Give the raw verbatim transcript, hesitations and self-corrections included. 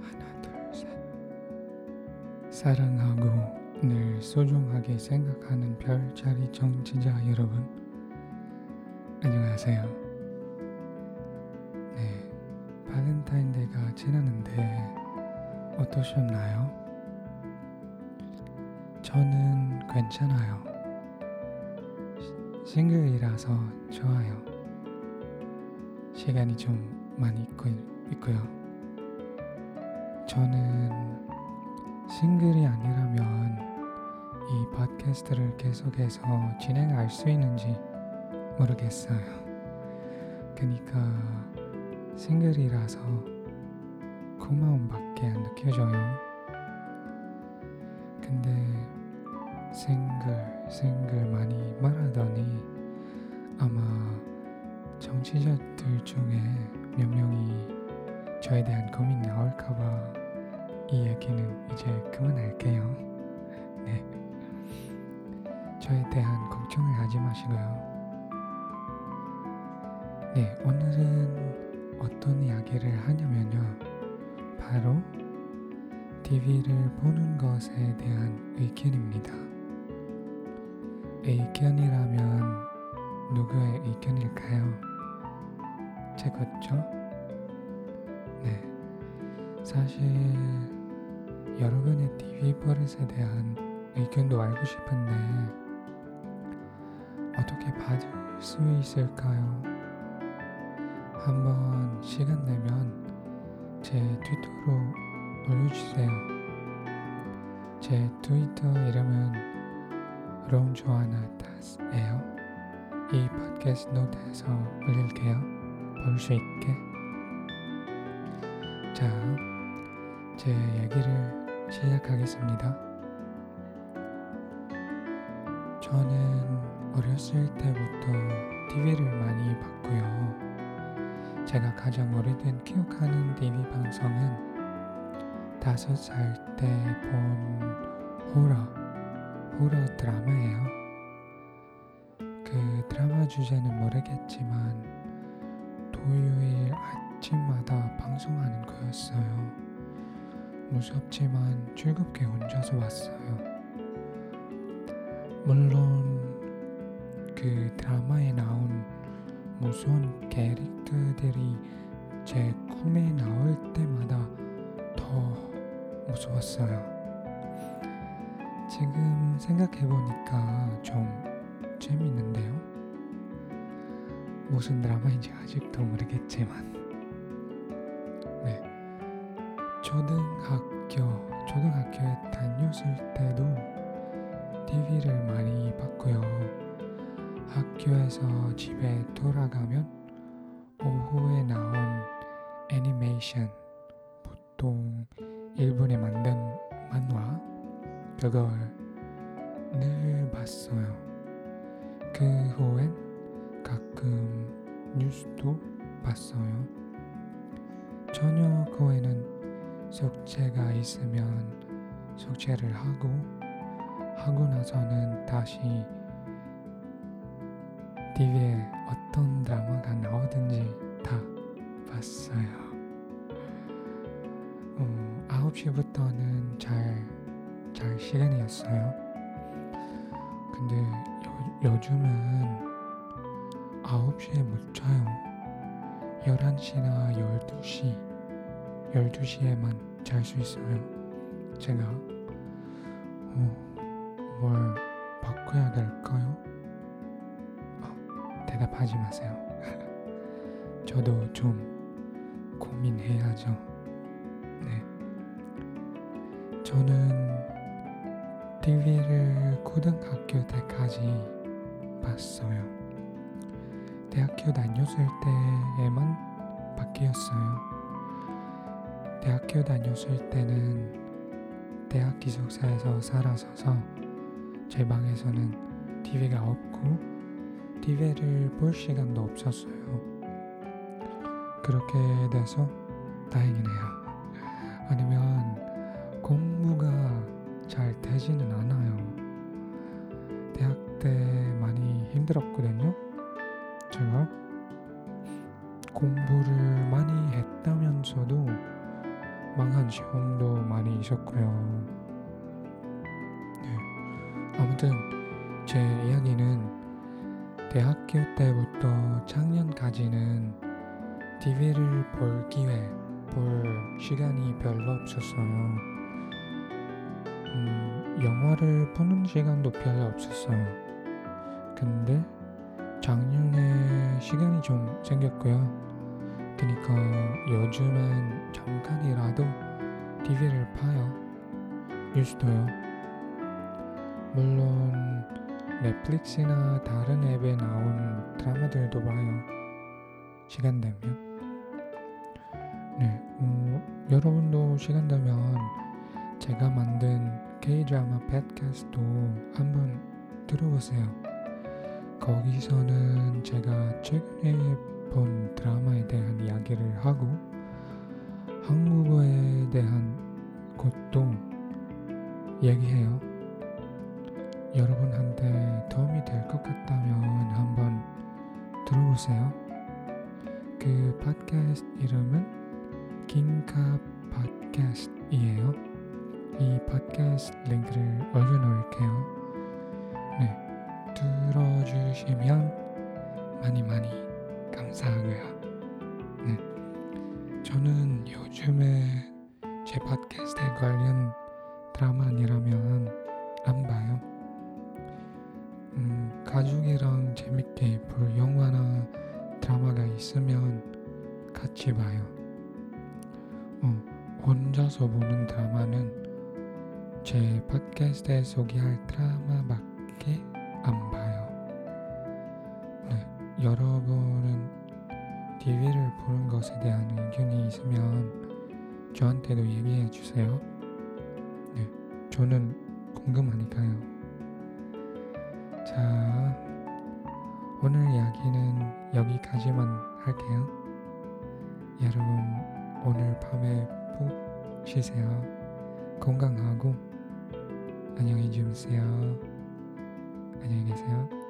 하나, 둘, 셋. 사랑하고 늘 소중하게 생각하는 별자리 청취자 여러분, 안녕하세요. 네, 발렌타인데이가 지났는데 어떠셨나요? 저는 괜찮아요. 싱글이라서 좋아요. 시간이 좀 많이 있고, 있고요. 저는 싱글이 아니라면 이 팟캐스트를 계속해서 진행할 수 있는지 모르겠어요. 그러니까 싱글이라서 고마움밖에 안 느껴져요. 근데 싱글 싱글 많이 말하더니 아마 정치자들 중에 몇 명이 저에 대한 고민 나올까봐 이 얘기는 이제 그만할게요. 네, 저에 대한 걱정을 하지 마시고요. 네, 오늘은 어떤 이야기를 하냐면요, 바로 티비를 보는 것에 대한 의견입니다. 의견이라면 누구의 의견일까요? 제 것죠? 네, 사실 여러분의 티비 버릇에 대한 의견도 알고 싶은데 어떻게 받을 수 있을까요? 한번 시간 내면 제 트위터로 올려주세요. 제 트위터 이름은 롱조아나다스예요. 이 팟캐스트 노트에서 올릴게요. 볼 수 있게. 자, 제 얘기를 시작하겠습니다. 저는 어렸을 때부터 티비를 많이 봤고요. 제가 가장 오래된 기억하는 티비 방송은 다섯 살 때 본 호러, 호러 드라마예요. 그 드라마 주제는 모르겠지만 토요일 아침마다 방송하는 거였어요. 무섭지만 즐겁게 혼자서 봤어요. 물론 그 드라마에 나온 무서운 캐릭터들이 제 꿈에 나올 때마다 더 무서웠어요. 지금 생각해보니까 좀 재밌는데요. 무슨 드라마인지 아직도 모르겠지만, 네, 초등학교 초등학교에 다녔을 때도 티비를 많이 봤고요. 학교에서 집에 돌아가면 오후에 나온 애니메이션, 보통 일본에 만든 만화, 그걸 늘 봤어요. 그 후엔 가끔 뉴스도 봤어요. 저녁 후에는 숙제가 있으면 숙제를 하고 하고 나서는 다시 티비에 어떤 드라마가 나오든지 다 봤어요. 음, 아홉 시부터는 잘, 잘 시간이었어요. 근데 요, 요즘은 아홉 시에 못 자요. 열한 시나 열두 시, 열두 시에만 잘 수 있어요. 제가 어, 뭘 바꿔야 될까요? 어, 대답하지 마세요. 저도 좀 고민해야죠. 네, 저는 티비를 고등학교 때까지 봤어요. 대학교 다녔을 때에만 바뀌었어요. 대학교 다녔을 때는 대학 기숙사에서 살아서서 제 방에서는 티비가 없고 티비를 볼 시간도 없었어요. 그렇게 돼서 다행이네요. 아니면 공부가 잘 되지는 않아요. 대학 때 많이 힘들었거든요. 제가 공부를 많이 했다면서도 망한 시험도 많이 있었고요. 네. 아무튼 제 이야기는 대학교 때부터 작년까지는 티비를 볼 기회, 볼 시간이 별로 없었어요. 음, 영화를 보는 시간도 별로 없었어요. 근데 작년에 시간이 좀 생겼고요. 그러니까 요즘엔 잠깐이라도 티비를 봐요. 뉴스도요. 물론 넷플릭스나 다른 앱에 나온 드라마들도 봐요. 시간 되면. 네, 음, 여러분도 시간 되면 제가 만든 K-드라마 팟캐스트도 한번 들어보세요. 거기서는 제가 최근에 본 드라마에 대한 이야기를 하고 한국어에 대한 것도 얘기해요. 여러분한테 도움이 될 것 같다면 한번 들어보세요. 그 팟캐스트 이름은 긴카 팟캐스트이에요. 이 팟캐스트 링크를 올려놓을게요. 네, 들어주시면 많이 많이 감사하고요. 네, 저는 요즘에 제 팟캐스트에 관련 드라마 아니라면 안 봐요. 음, 가족이랑 재밌게 볼 영화나 드라마가 있으면 같이 봐요. 어, 혼자서 보는 드라마는 제 팟캐스트에 소개할 드라마밖에 안 봐요. 네, 여러분은 티비를 보는 것에 대한 의견이 있으면 저한테도 얘기해 주세요. 네, 저는 궁금하니까요. 자, 오늘 이야기는 여기까지만 할게요. 여러분, 오늘 밤에 푹 쉬세요. 건강하고 안녕히 주무세요. 안녕히 계세요.